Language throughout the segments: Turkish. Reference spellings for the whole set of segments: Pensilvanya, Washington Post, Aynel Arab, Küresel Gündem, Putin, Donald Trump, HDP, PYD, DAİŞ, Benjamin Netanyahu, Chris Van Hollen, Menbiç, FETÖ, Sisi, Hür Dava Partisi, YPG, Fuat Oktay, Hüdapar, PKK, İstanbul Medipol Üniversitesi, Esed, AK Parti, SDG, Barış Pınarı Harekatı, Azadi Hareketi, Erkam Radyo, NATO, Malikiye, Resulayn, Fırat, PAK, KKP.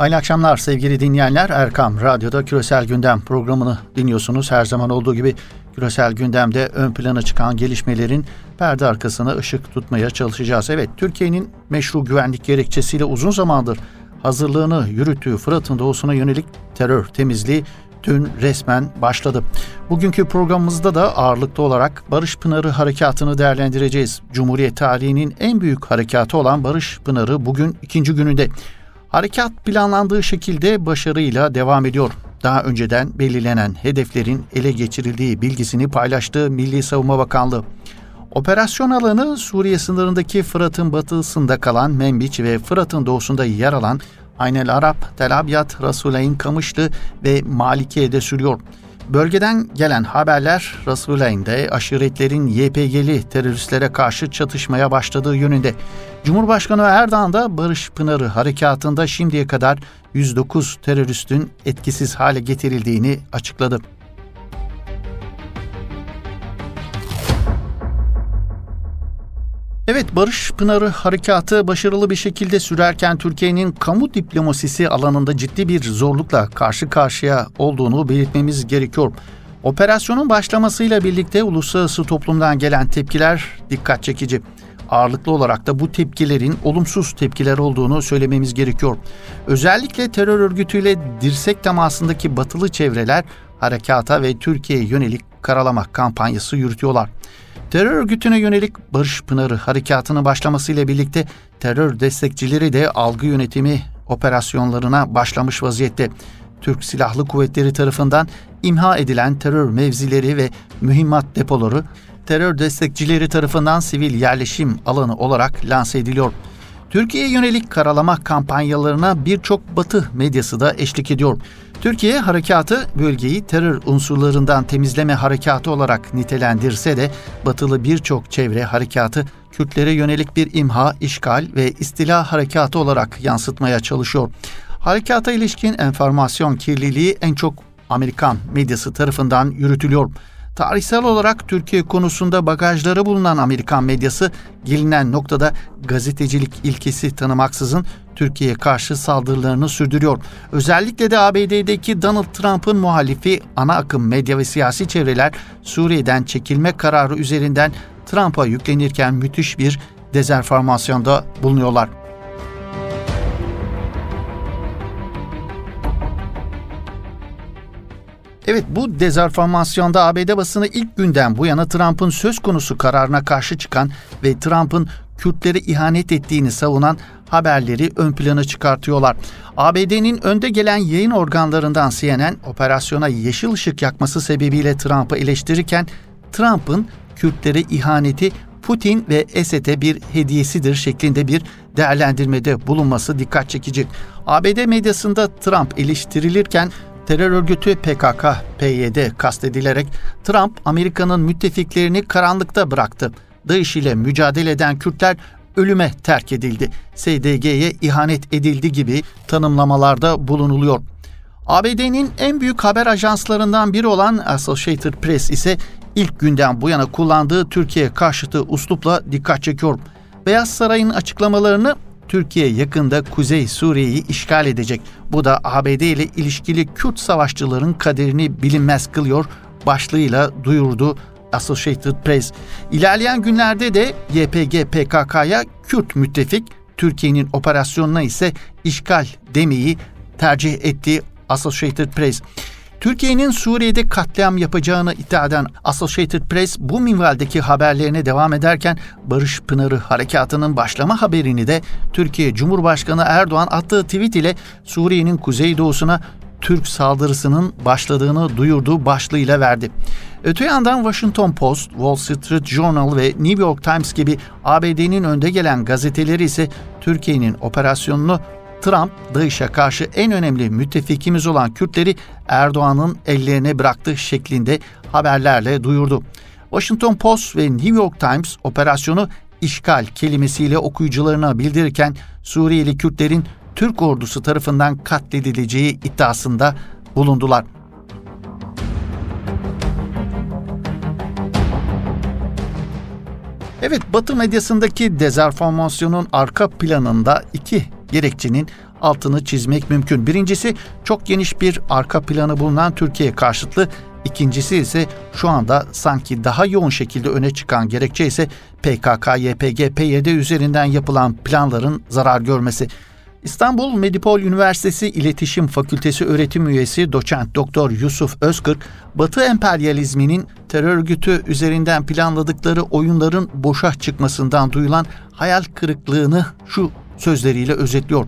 Hayırlı akşamlar sevgili dinleyenler. Erkam Radyo'da Küresel Gündem programını dinliyorsunuz. Her zaman olduğu gibi Küresel Gündem'de ön plana çıkan gelişmelerin perde arkasına ışık tutmaya çalışacağız. Evet, Türkiye'nin meşru güvenlik gerekçesiyle uzun zamandır hazırlığını yürüttüğü Fırat'ın doğusuna yönelik terör temizliği dün resmen başladı. Bugünkü programımızda da ağırlıklı olarak Barış Pınarı Harekatı'nı değerlendireceğiz. Cumhuriyet tarihinin en büyük harekatı olan Barış Pınarı bugün ikinci gününde. Harekat planlandığı şekilde başarıyla devam ediyor. Daha önceden belirlenen hedeflerin ele geçirildiği bilgisini paylaştığı Milli Savunma Bakanlığı. Operasyon alanı Suriye sınırındaki Fırat'ın batısında kalan Menbiç ve Fırat'ın doğusunda yer alan Aynel Arab, Tel Abyad, Resulayn, Kamışlı ve Malikiye'de sürüyor. Bölgeden gelen haberler Resulayn'de aşiretlerin YPG'li teröristlere karşı çatışmaya başladığı yönünde. Cumhurbaşkanı Erdoğan da Barış Pınarı Harekatı'nda şimdiye kadar 109 teröristin etkisiz hale getirildiğini açıkladı. Evet, Barış Pınarı Harekatı başarılı bir şekilde sürerken Türkiye'nin kamu diplomasisi alanında ciddi bir zorlukla karşı karşıya olduğunu belirtmemiz gerekiyor. Operasyonun başlamasıyla birlikte uluslararası toplumdan gelen tepkiler dikkat çekici. Ağırlıklı olarak da bu tepkilerin olumsuz tepkiler olduğunu söylememiz gerekiyor. Özellikle terör örgütüyle dirsek temasındaki batılı çevreler harekata ve Türkiye'ye yönelik karalama kampanyası yürütüyorlar. Terör örgütüne yönelik Barış Pınarı Harekatı'nın başlamasıyla birlikte terör destekçileri de algı yönetimi operasyonlarına başlamış vaziyette. Türk Silahlı Kuvvetleri tarafından imha edilen terör mevzileri ve mühimmat depoları, terör destekçileri tarafından sivil yerleşim alanı olarak lanse ediliyor. Türkiye'ye yönelik karalama kampanyalarına birçok Batı medyası da eşlik ediyor. Türkiye harekatı bölgeyi terör unsurlarından temizleme harekatı olarak nitelendirse de Batılı birçok çevre harekatı Kürtlere yönelik bir imha, işgal ve istila harekatı olarak yansıtmaya çalışıyor. Harekata ilişkin enformasyon kirliliği en çok Amerikan medyası tarafından yürütülüyor. Tarihsel olarak Türkiye konusunda bagajları bulunan Amerikan medyası gelinen noktada gazetecilik ilkesi tanımaksızın Türkiye'ye karşı saldırılarını sürdürüyor. Özellikle de ABD'deki Donald Trump'ın muhalifi ana akım medya ve siyasi çevreler Suriye'den çekilme kararı üzerinden Trump'a yüklenirken müthiş bir dezenformasyonda bulunuyorlar. Evet, bu dezenformasyonda ABD basını ilk günden bu yana Trump'ın söz konusu kararına karşı çıkan ve Trump'ın Kürtlere ihanet ettiğini savunan haberleri ön plana çıkartıyorlar. ABD'nin önde gelen yayın organlarından CNN, operasyona yeşil ışık yakması sebebiyle Trump'ı eleştirirken, Trump'ın Kürtlere ihaneti Putin ve Esed'e bir hediyesidir şeklinde bir değerlendirmede bulunması dikkat çekici. ABD medyasında Trump eleştirilirken, terör örgütü PKK, PYD kastedilerek Trump, Amerika'nın müttefiklerini karanlıkta bıraktı. DAİŞ ile mücadele eden Kürtler ölüme terk edildi. SDG'ye ihanet edildi gibi tanımlamalarda bulunuluyor. ABD'nin en büyük haber ajanslarından biri olan Associated Press ise ilk günden bu yana kullandığı Türkiye karşıtı üslupla dikkat çekiyor. Beyaz Saray'ın açıklamalarını Türkiye yakında Kuzey Suriye'yi işgal edecek. Bu da ABD ile ilişkili Kürt savaşçıların kaderini bilinmez kılıyor başlığıyla duyurdu Associated Press. İlerleyen günlerde de YPG PKK'ya Kürt müttefik, Türkiye'nin operasyonuna ise işgal demeyi tercih etti Associated Press. Türkiye'nin Suriye'de katliam yapacağını iddia eden Associated Press bu minvaldeki haberlerine devam ederken Barış Pınarı Harekatı'nın başlama haberini de Türkiye Cumhurbaşkanı Erdoğan attığı tweet ile Suriye'nin kuzeydoğusuna Türk saldırısının başladığını duyurduğu başlığıyla verdi. Öte yandan Washington Post, Wall Street Journal ve New York Times gibi ABD'nin önde gelen gazeteleri ise Türkiye'nin operasyonunu Trump, DAEŞ'e karşı en önemli müttefikimiz olan Kürtleri Erdoğan'ın ellerine bıraktı şeklinde haberlerle duyurdu. Washington Post ve New York Times operasyonu işgal kelimesiyle okuyucularına bildirirken Suriyeli Kürtlerin Türk ordusu tarafından katledileceği iddiasında bulundular. Evet, Batı medyasındaki dezenformasyonun arka planında iki gerekçenin altını çizmek mümkün. Birincisi, çok geniş bir arka planı bulunan Türkiye karşıtlığı. İkincisi ise şu anda sanki daha yoğun şekilde öne çıkan gerekçe ise PKK, YPG, PYD üzerinden yapılan planların zarar görmesi. İstanbul Medipol Üniversitesi İletişim Fakültesi öğretim üyesi doçent doktor Yusuf Özkır, Batı emperyalizminin terör örgütü üzerinden planladıkları oyunların boşa çıkmasından duyulan hayal kırıklığını şu sözleriyle özetliyor.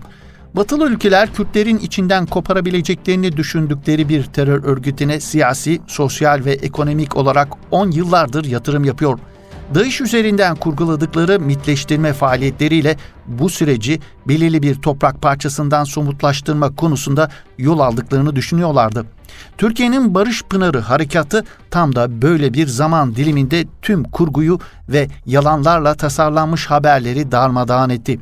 Batılı ülkeler Kürtlerin içinden koparabileceklerini düşündükleri bir terör örgütüne siyasi, sosyal ve ekonomik olarak 10 yıllardır yatırım yapıyor. DAİŞ üzerinden kurguladıkları mitleştirme faaliyetleriyle bu süreci belirli bir toprak parçasından somutlaştırma konusunda yol aldıklarını düşünüyorlardı. Türkiye'nin Barış Pınarı Harekatı tam da böyle bir zaman diliminde tüm kurguyu ve yalanlarla tasarlanmış haberleri darmadağın etti.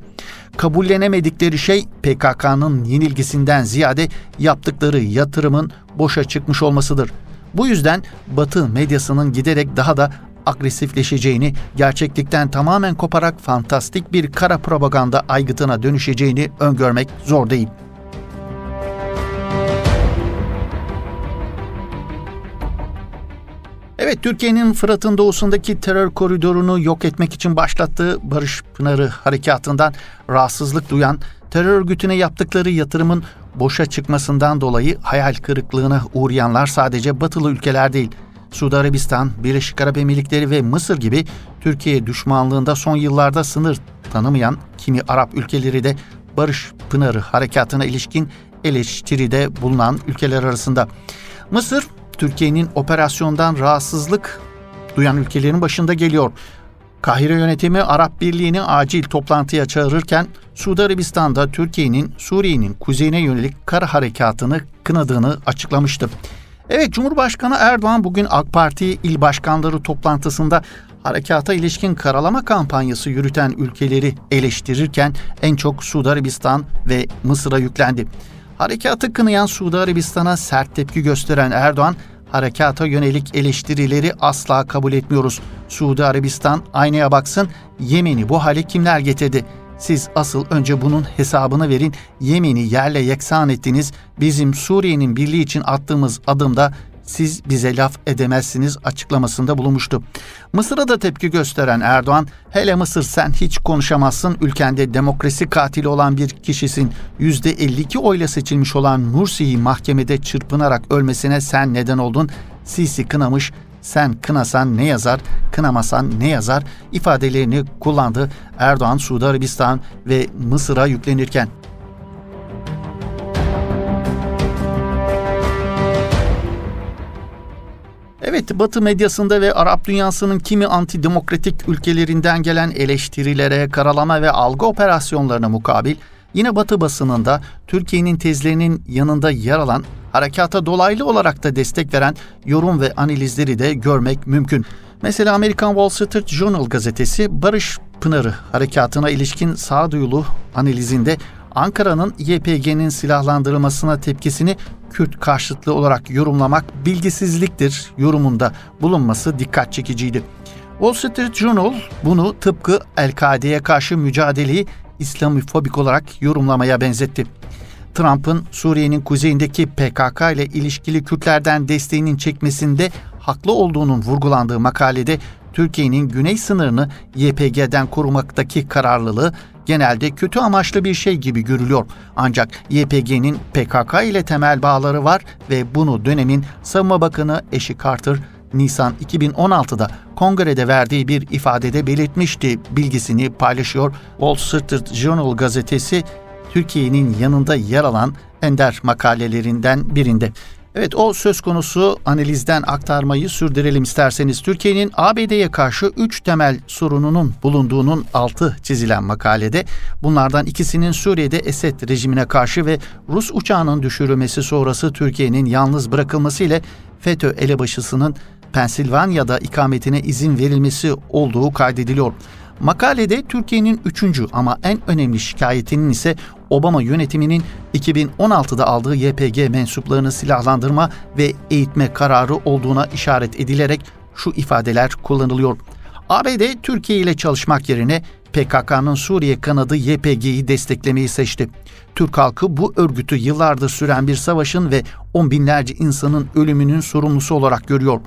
Kabullenemedikleri şey PKK'nın yenilgisinden ziyade yaptıkları yatırımın boşa çıkmış olmasıdır. Bu yüzden Batı medyasının giderek daha da agresifleşeceğini, gerçeklikten tamamen koparak fantastik bir kara propaganda aygıtına dönüşeceğini öngörmek zor değil. Evet, Türkiye'nin Fırat'ın doğusundaki terör koridorunu yok etmek için başlattığı Barış Pınarı Harekatı'ndan rahatsızlık duyan, terör örgütüne yaptıkları yatırımın boşa çıkmasından dolayı hayal kırıklığına uğrayanlar sadece batılı ülkeler değil, Suudi Arabistan, Birleşik Arap Emirlikleri ve Mısır gibi Türkiye düşmanlığında son yıllarda sınır tanımayan kimi Arap ülkeleri de Barış Pınarı Harekatı'na ilişkin eleştiride bulunan ülkeler arasında. Mısır, Türkiye'nin operasyondan rahatsızlık duyan ülkelerin başında geliyor. Kahire yönetimi Arap Birliği'ni acil toplantıya çağırırken Suudi Arabistan'da Türkiye'nin Suriye'nin kuzeyine yönelik kara harekatını kınadığını açıklamıştı. Evet, Cumhurbaşkanı Erdoğan bugün AK Parti il başkanları toplantısında harekata ilişkin karalama kampanyası yürüten ülkeleri eleştirirken en çok Suudi Arabistan ve Mısır'a yüklendi. Harekatı kınayan Suudi Arabistan'a sert tepki gösteren Erdoğan, harekata yönelik eleştirileri asla kabul etmiyoruz. Suudi Arabistan aynaya baksın, Yemen'i bu hale kimler getirdi? Siz asıl önce bunun hesabını verin. Yemen'i yerle yeksan ettiniz. Bizim Suriye'nin birliği için attığımız adımda siz bize laf edemezsiniz açıklamasında bulunmuştu. Mısır'a da tepki gösteren Erdoğan, hele Mısır sen hiç konuşamazsın. Ülkende demokrasi katili olan bir kişisin. %52 oyla seçilmiş olan Mursi'yi mahkemede çırpınarak ölmesine sen neden oldun. Sisi kınamış. Sen kınasan ne yazar, kınamasan ne yazar ifadelerini kullandı Erdoğan, Suudi Arabistan ve Mısır'a yüklenirken. Evet, Batı medyasında ve Arap dünyasının kimi antidemokratik ülkelerinden gelen eleştirilere, karalama ve algı operasyonlarına mukabil, yine Batı basınında Türkiye'nin tezlerinin yanında yer alan, harekata dolaylı olarak da destek veren yorum ve analizleri de görmek mümkün. Mesela Amerikan Wall Street Journal gazetesi Barış Pınarı Harekatı'na ilişkin sağduyulu analizinde Ankara'nın YPG'nin silahlandırılmasına tepkisini Kürt karşıtlığı olarak yorumlamak bilgisizliktir yorumunda bulunması dikkat çekiciydi. Wall Street Journal bunu tıpkı El-Kaide'ye karşı mücadeleyi İslamofobik olarak yorumlamaya benzetti. Trump'ın Suriye'nin kuzeyindeki PKK ile ilişkili Kürtlerden desteğinin çekmesinde haklı olduğunun vurgulandığı makalede Türkiye'nin güney sınırını YPG'den korumaktaki kararlılığı genelde kötü amaçlı bir şey gibi görülüyor. Ancak YPG'nin PKK ile temel bağları var ve bunu dönemin Savunma Bakanı Ashley Carter Nisan 2016'da Kongrede verdiği bir ifadede belirtmişti bilgisini paylaşıyor Wall Street Journal gazetesi Türkiye'nin yanında yer alan ender makalelerinden birinde. Evet, o söz konusu analizden aktarmayı sürdürelim isterseniz. Türkiye'nin ABD'ye karşı 3 temel sorununun bulunduğunun altı çizilen makalede, bunlardan ikisinin Suriye'de Esed rejimine karşı ve Rus uçağının düşürülmesi sonrası Türkiye'nin yalnız bırakılması ile FETÖ elebaşısının Pensilvanya'da ikametine izin verilmesi olduğu kaydediliyor. Makalede Türkiye'nin 3. ama en önemli şikayetinin ise Obama yönetiminin 2016'da aldığı YPG mensuplarını silahlandırma ve eğitme kararı olduğuna işaret edilerek şu ifadeler kullanılıyor. ABD Türkiye ile çalışmak yerine PKK'nın Suriye kanadı YPG'yi desteklemeyi seçti. Türk halkı bu örgütü yıllardır süren bir savaşın ve on binlerce insanın ölümünün sorumlusu olarak görüyor.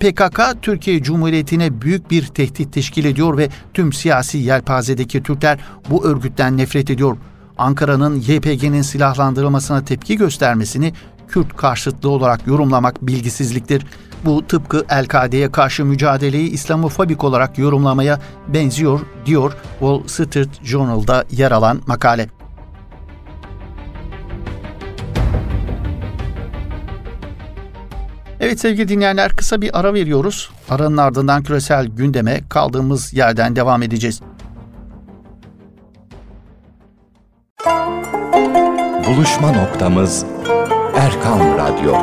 PKK, Türkiye Cumhuriyeti'ne büyük bir tehdit teşkil ediyor ve tüm siyasi yelpazedeki Türkler bu örgütten nefret ediyor. Ankara'nın YPG'nin silahlandırılmasına tepki göstermesini Kürt karşıtlığı olarak yorumlamak bilgisizliktir. Bu tıpkı El-Kaide'ye karşı mücadeleyi İslamofobik olarak yorumlamaya benziyor, diyor Wall Street Journal'da yer alan makale. Evet sevgili dinleyenler, kısa bir ara veriyoruz. Aranın ardından küresel gündeme kaldığımız yerden devam edeceğiz. Buluşma noktamız Erkam Radyo.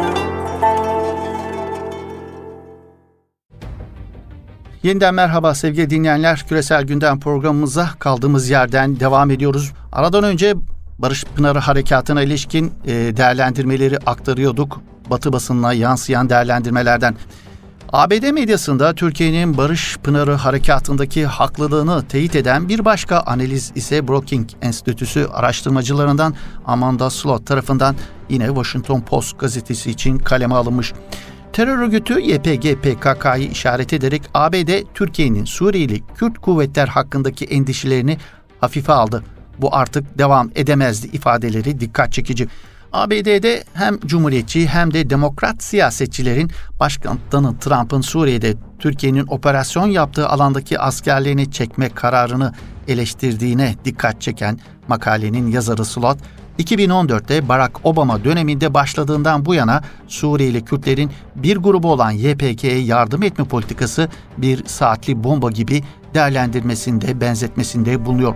Yeniden merhaba sevgili dinleyenler. Küresel Gündem programımıza kaldığımız yerden devam ediyoruz. Aradan önce Barış Pınarı Harekatı'na ilişkin değerlendirmeleri aktarıyorduk. Batı basınına yansıyan değerlendirmelerden. ABD medyasında Türkiye'nin Barış Pınarı Harekatı'ndaki haklılığını teyit eden bir başka analiz ise Brookings Enstitüsü araştırmacılarından Amanda Sloat tarafından yine Washington Post gazetesi için kaleme alınmış. Terör örgütü YPG PKK'yı işaret ederek ABD, Türkiye'nin Suriyeli Kürt kuvvetler hakkındaki endişelerini hafife aldı. Bu artık devam edemezdi ifadeleri dikkat çekici. ABD'de hem Cumhuriyetçi hem de Demokrat siyasetçilerin Başkan Donald Trump'ın Suriye'de Türkiye'nin operasyon yaptığı alandaki askerlerini çekme kararını eleştirdiğine dikkat çeken makalenin yazarı Sloat, 2014'te Barack Obama döneminde başladığından bu yana Suriyeli Kürtlerin bir grubu olan YPG'ye yardım etme politikası bir saatli bomba gibi değerlendirmesinde, benzetmesinde bulunuyor.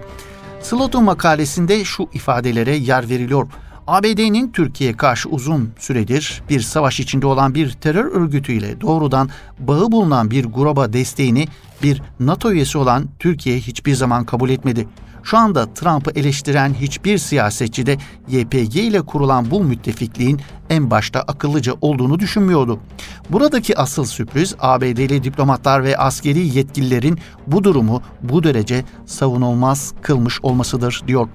Sloat'un makalesinde şu ifadelere yer veriliyor. ABD'nin Türkiye'ye karşı uzun süredir bir savaş içinde olan bir terör örgütüyle doğrudan bağı bulunan bir gruba desteğini bir NATO üyesi olan Türkiye hiçbir zaman kabul etmedi. Şu anda Trump'ı eleştiren hiçbir siyasetçi de YPG ile kurulan bu müttefikliğin en başta akıllıca olduğunu düşünmüyordu. Buradaki asıl sürpriz ABD'li diplomatlar ve askeri yetkililerin bu durumu bu derece savunulmaz kılmış olmasıdır, diyor.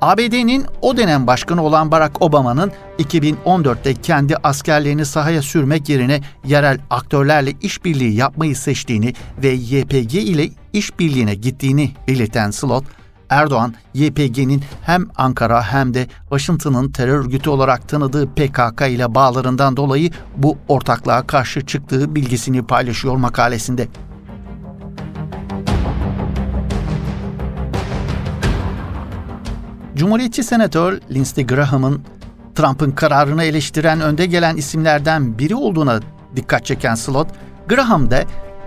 ABD'nin o dönem başkanı olan Barack Obama'nın 2014'te kendi askerlerini sahaya sürmek yerine yerel aktörlerle işbirliği yapmayı seçtiğini ve YPG ile işbirliğine gittiğini belirten Sloat, Erdoğan, YPG'nin hem Ankara hem de Washington'ın terör örgütü olarak tanıdığı PKK ile bağlarından dolayı bu ortaklığa karşı çıktığı bilgisini paylaşıyor makalesinde. Cumhuriyetçi senatör Lindsey Graham'ın Trump'ın kararını eleştiren önde gelen isimlerden biri olduğuna dikkat çeken Sloat, Graham da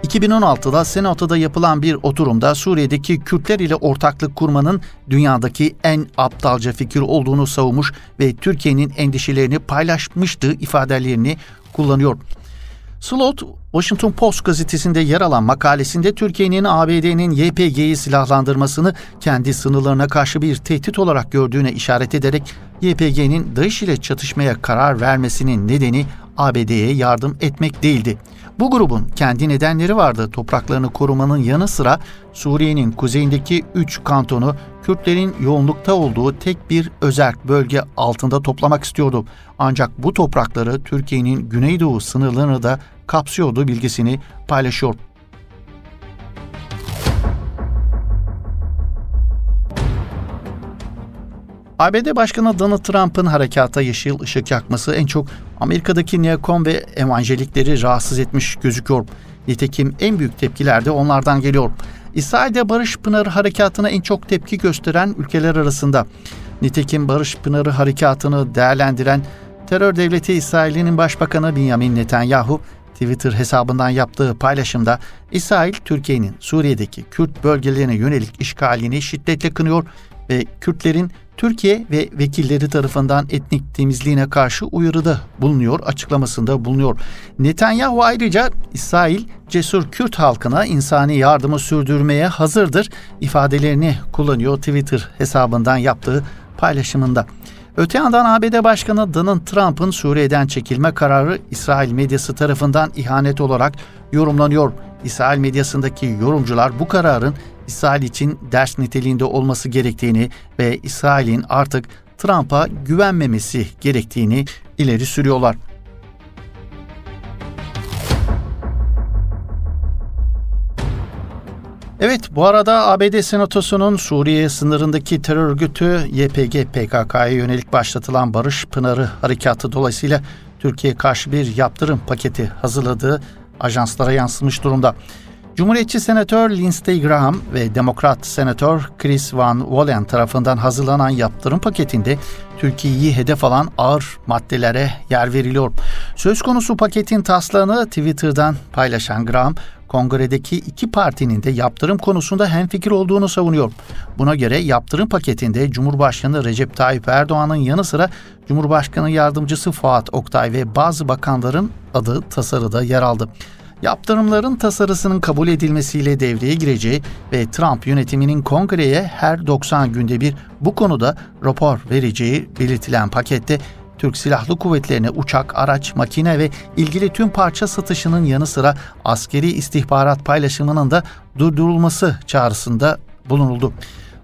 2016'da Senato'da yapılan bir oturumda Suriye'deki Kürtler ile ortaklık kurmanın dünyadaki en aptalca fikir olduğunu savunmuş ve Türkiye'nin endişelerini paylaşmıştı ifadelerini kullanıyor. Sloat, Washington Post gazetesinde yer alan makalesinde Türkiye'nin ABD'nin YPG'yi silahlandırmasını kendi sınırlarına karşı bir tehdit olarak gördüğüne işaret ederek YPG'nin DAİŞ ile çatışmaya karar vermesinin nedeni ABD'ye yardım etmek değildi. Bu grubun kendi nedenleri vardı. Topraklarını korumanın yanı sıra Suriye'nin kuzeyindeki 3 kantonu Kürtlerin yoğunlukta olduğu tek bir özerk bölge altında toplamak istiyordu. Ancak bu toprakları Türkiye'nin güneydoğu sınırlarını da kapsıyordu bilgisini paylaşıyor. ABD Başkanı Donald Trump'ın harekata yeşil ışık yakması en çok Amerika'daki neokon ve evanjelikleri rahatsız etmiş gözüküyor. Nitekim en büyük tepkiler de onlardan geliyor. İsrail'de Barış Pınarı Harekatı'na en çok tepki gösteren ülkeler arasında. Nitekim Barış Pınarı Harekatı'nı değerlendiren terör devleti İsrail'in Başbakanı Benjamin Netanyahu, Twitter hesabından yaptığı paylaşımda İsrail, Türkiye'nin Suriye'deki Kürt bölgelerine yönelik işgalini şiddetle kınıyor ve Kürtlerin Türkiye ve vekilleri tarafından etnik temizliğine karşı uyarıda bulunuyor, açıklamasında bulunuyor. Netanyahu ayrıca İsrail, cesur Kürt halkına insani yardımı sürdürmeye hazırdır ifadelerini kullanıyor Twitter hesabından yaptığı paylaşımında. Öte yandan ABD Başkanı Donald Trump'ın Suriye'den çekilme kararı İsrail medyası tarafından ihanet olarak yorumlanıyor. İsrail medyasındaki yorumcular bu kararın İsrail için ders niteliğinde olması gerektiğini ve İsrail'in artık Trump'a güvenmemesi gerektiğini ileri sürüyorlar. Evet, bu arada ABD Senatosu'nun Suriye sınırındaki terör örgütü YPG PKK'ya yönelik başlatılan Barış Pınarı Harekatı dolayısıyla Türkiye'ye karşı bir yaptırım paketi hazırladığı ajanslara yansımış durumda. Cumhuriyetçi Senatör Lindsey Graham ve Demokrat Senatör Chris Van Hollen tarafından hazırlanan yaptırım paketinde Türkiye'yi hedef alan ağır maddelere yer veriliyor. Söz konusu paketin taslağını Twitter'dan paylaşan Graham, Kongre'deki iki partinin de yaptırım konusunda hemfikir olduğunu savunuyor. Buna göre yaptırım paketinde Cumhurbaşkanı Recep Tayyip Erdoğan'ın yanı sıra Cumhurbaşkanı Yardımcısı Fuat Oktay ve bazı bakanların adı tasarıda yer aldı. Yaptırımların tasarısının kabul edilmesiyle devreye gireceği ve Trump yönetiminin Kongre'ye her 90 günde bir bu konuda rapor vereceği belirtilen pakette Türk Silahlı Kuvvetleri'ne uçak, araç, makine ve ilgili tüm parça satışının yanı sıra askeri istihbarat paylaşımının da durdurulması çağrısında bulunuldu.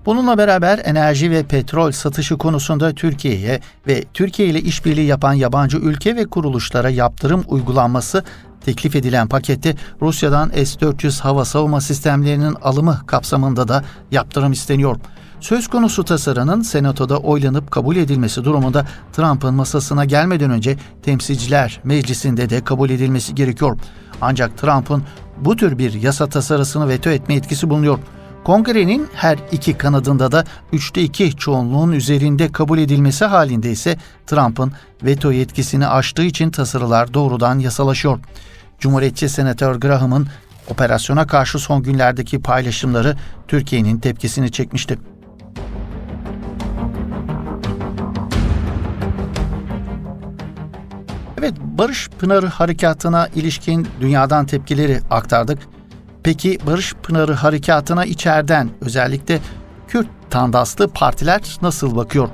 Bununla beraber enerji ve petrol satışı konusunda Türkiye'ye ve Türkiye ile işbirliği yapan yabancı ülke ve kuruluşlara yaptırım uygulanması teklif edilen pakette Rusya'dan S-400 hava savunma sistemlerinin alımı kapsamında da yaptırım isteniyor. Söz konusu tasarının Senato'da oylanıp kabul edilmesi durumunda Trump'ın masasına gelmeden önce Temsilciler Meclisi'nde de kabul edilmesi gerekiyor. Ancak Trump'ın bu tür bir yasa tasarısını veto etme etkisi bulunuyor. Kongre'nin her iki kanadında da 3'te 2 çoğunluğun üzerinde kabul edilmesi halinde ise Trump'ın veto yetkisini aştığı için tasarılar doğrudan yasalaşıyor. Cumhuriyetçi Senatör Graham'ın operasyona karşı son günlerdeki paylaşımları Türkiye'nin tepkisini çekmişti. Evet, Barış Pınarı Harekatı'na ilişkin dünyadan tepkileri aktardık. Peki Barış Pınarı Harekatı'na içeriden özellikle Kürt tandaslı partiler nasıl bakıyor?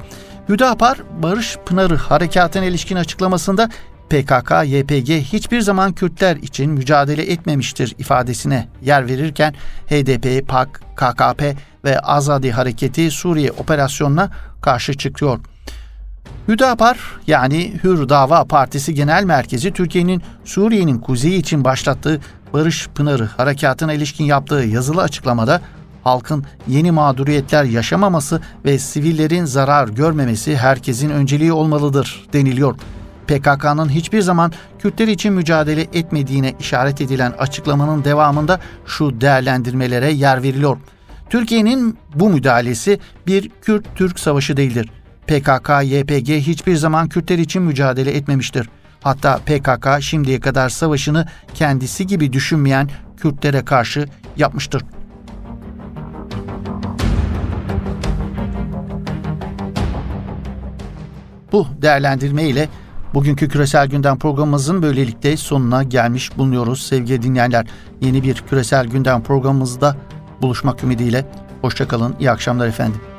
Hüdapar, Barış Pınarı Harekatı'na ilişkin açıklamasında PKK, YPG hiçbir zaman Kürtler için mücadele etmemiştir ifadesine yer verirken HDP, PAK, KKP ve Azadi Hareketi Suriye operasyonuna karşı çıkıyor. Hüdapar, yani Hür Dava Partisi Genel Merkezi, Türkiye'nin Suriye'nin kuzeyi için başlattığı Barış Pınarı Harekatı'na ilişkin yaptığı yazılı açıklamada halkın yeni mağduriyetler yaşamaması ve sivillerin zarar görmemesi herkesin önceliği olmalıdır deniliyor. PKK'nın hiçbir zaman Kürtler için mücadele etmediğine işaret edilen açıklamanın devamında şu değerlendirmelere yer veriliyor. Türkiye'nin bu müdahalesi bir Kürt-Türk savaşı değildir. PKK-YPG hiçbir zaman Kürtler için mücadele etmemiştir. Hatta PKK şimdiye kadar savaşını kendisi gibi düşünmeyen Kürtlere karşı yapmıştır. Bu değerlendirme ile bugünkü Küresel Gündem programımızın böylelikle sonuna gelmiş bulunuyoruz sevgili dinleyenler. Yeni bir Küresel Gündem programımızda buluşmak ümidiyle. Hoşça kalın, iyi akşamlar efendim.